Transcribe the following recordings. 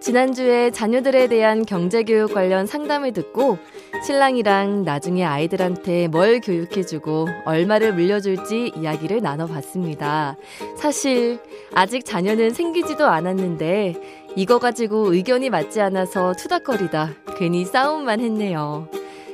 지난주에 자녀들에 대한 경제교육 관련 상담을 듣고 신랑이랑 나중에 아이들한테 뭘 교육해주고 얼마를 물려줄지 이야기를 나눠봤습니다. 사실 아직 자녀는 생기지도 않았는데 이거 가지고 의견이 맞지 않아서 투닥거리다 괜히 싸움만 했네요.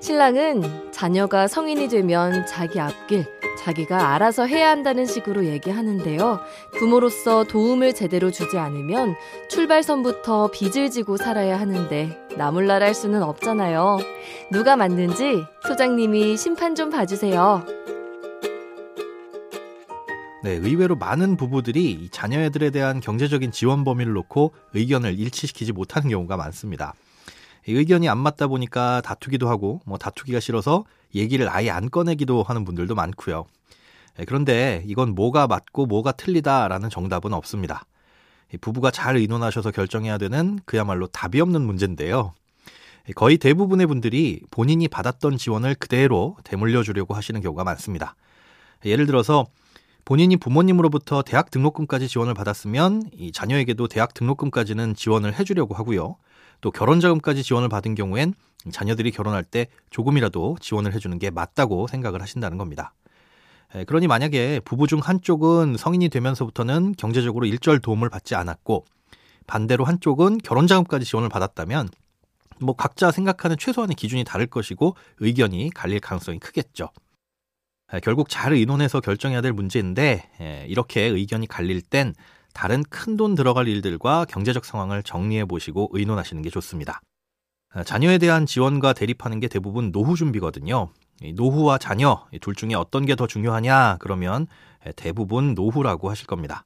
신랑은 자녀가 성인이 되면 자기 앞길, 자기가 알아서 해야 한다는 식으로 얘기하는데요. 부모로서 도움을 제대로 주지 않으면 출발선부터 빚을 지고 살아야 하는데 나몰라라 할 수는 없잖아요. 누가 맞는지 소장님이 심판 좀 봐주세요. 네, 의외로 많은 부부들이 자녀들에 대한 경제적인 지원 범위를 놓고 의견을 일치시키지 못하는 경우가 많습니다. 의견이 안 맞다 보니까 다투기도 하고 다투기가 싫어서 얘기를 아예 안 꺼내기도 하는 분들도 많고요. 그런데 이건 뭐가 맞고 뭐가 틀리다라는 정답은 없습니다. 부부가 잘 의논하셔서 결정해야 되는 그야말로 답이 없는 문제인데요. 거의 대부분의 분들이 본인이 받았던 지원을 그대로 되물려 주려고 하시는 경우가 많습니다. 예를 들어서 본인이 부모님으로부터 대학 등록금까지 지원을 받았으면 이 자녀에게도 대학 등록금까지는 지원을 해주려고 하고요. 또 결혼자금까지 지원을 받은 경우엔 자녀들이 결혼할 때 조금이라도 지원을 해주는 게 맞다고 생각을 하신다는 겁니다. 그러니 만약에 부부 중 한쪽은 성인이 되면서부터는 경제적으로 일절 도움을 받지 않았고 반대로 한쪽은 결혼자금까지 지원을 받았다면 각자 생각하는 최소한의 기준이 다를 것이고 의견이 갈릴 가능성이 크겠죠. 결국 잘 의논해서 결정해야 될 문제인데 이렇게 의견이 갈릴 땐 다른 큰돈 들어갈 일들과 경제적 상황을 정리해보시고 의논하시는 게 좋습니다. 자녀에 대한 지원과 대립하는 게 대부분 노후 준비거든요. 노후와 자녀 둘 중에 어떤 게 더 중요하냐 그러면 대부분 노후라고 하실 겁니다.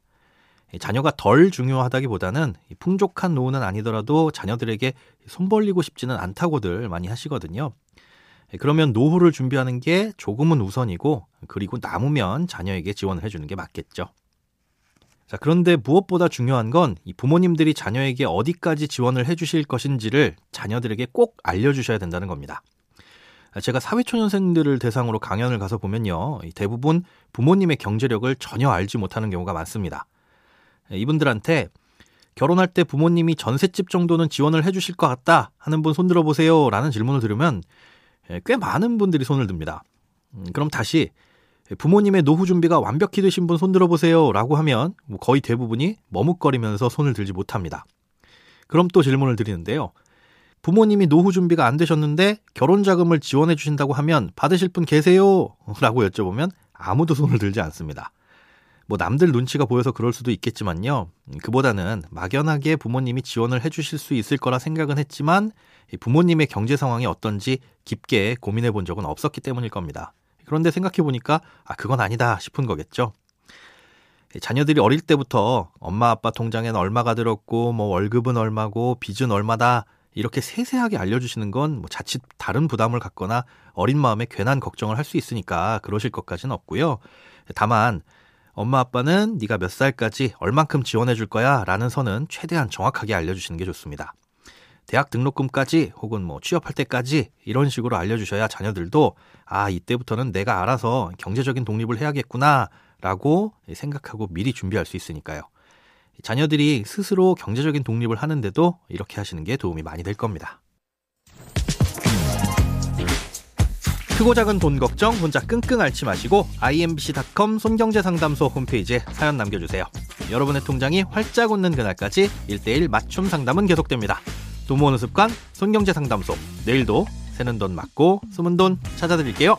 자녀가 덜 중요하다기보다는 풍족한 노후는 아니더라도 자녀들에게 손 벌리고 싶지는 않다고들 많이 하시거든요. 그러면 노후를 준비하는 게 조금은 우선이고 그리고 남으면 자녀에게 지원을 해주는 게 맞겠죠. 자, 그런데 무엇보다 중요한 건 이 부모님들이 자녀에게 어디까지 지원을 해주실 것인지를 자녀들에게 꼭 알려주셔야 된다는 겁니다. 제가 사회초년생들을 대상으로 강연을 가서 보면요. 대부분 부모님의 경제력을 전혀 알지 못하는 경우가 많습니다. 이분들한테 결혼할 때 부모님이 전셋집 정도는 지원을 해주실 것 같다 하는 분 손들어 보세요 라는 질문을 들으면 꽤 많은 분들이 손을 듭니다. 그럼 다시 부모님의 노후 준비가 완벽히 되신 분 손들어 보세요 라고 하면 거의 대부분이 머뭇거리면서 손을 들지 못합니다. 그럼 또 질문을 드리는데요. 부모님이 노후 준비가 안 되셨는데 결혼자금을 지원해 주신다고 하면 받으실 분 계세요? 라고 여쭤보면 아무도 손을 들지 않습니다. 남들 눈치가 보여서 그럴 수도 있겠지만요. 그보다는 막연하게 부모님이 지원을 해주실 수 있을 거라 생각은 했지만 부모님의 경제 상황이 어떤지 깊게 고민해 본 적은 없었기 때문일 겁니다. 그런데 생각해보니까 그건 아니다 싶은 거겠죠. 자녀들이 어릴 때부터 엄마 아빠 통장엔 얼마가 들었고 월급은 얼마고 빚은 얼마다 이렇게 세세하게 알려주시는 건 자칫 다른 부담을 갖거나 어린 마음에 괜한 걱정을 할 수 있으니까 그러실 것까지는 없고요. 다만 엄마 아빠는 네가 몇 살까지 얼만큼 지원해 줄 거야 라는 선은 최대한 정확하게 알려주시는 게 좋습니다. 대학 등록금까지 혹은 취업할 때까지 이런 식으로 알려주셔야 자녀들도 이때부터는 내가 알아서 경제적인 독립을 해야겠구나 라고 생각하고 미리 준비할 수 있으니까요. 자녀들이 스스로 경제적인 독립을 하는데도 이렇게 하시는 게 도움이 많이 될 겁니다. 크고 작은 돈 걱정 혼자 끙끙 앓지 마시고 imbc.com 손경제상담소 홈페이지에 사연 남겨주세요. 여러분의 통장이 활짝 웃는 그날까지 1:1 맞춤 상담은 계속됩니다. 돈 모으는 습관 손경제상담소. 내일도 새는 돈 막고 숨은 돈 찾아드릴게요.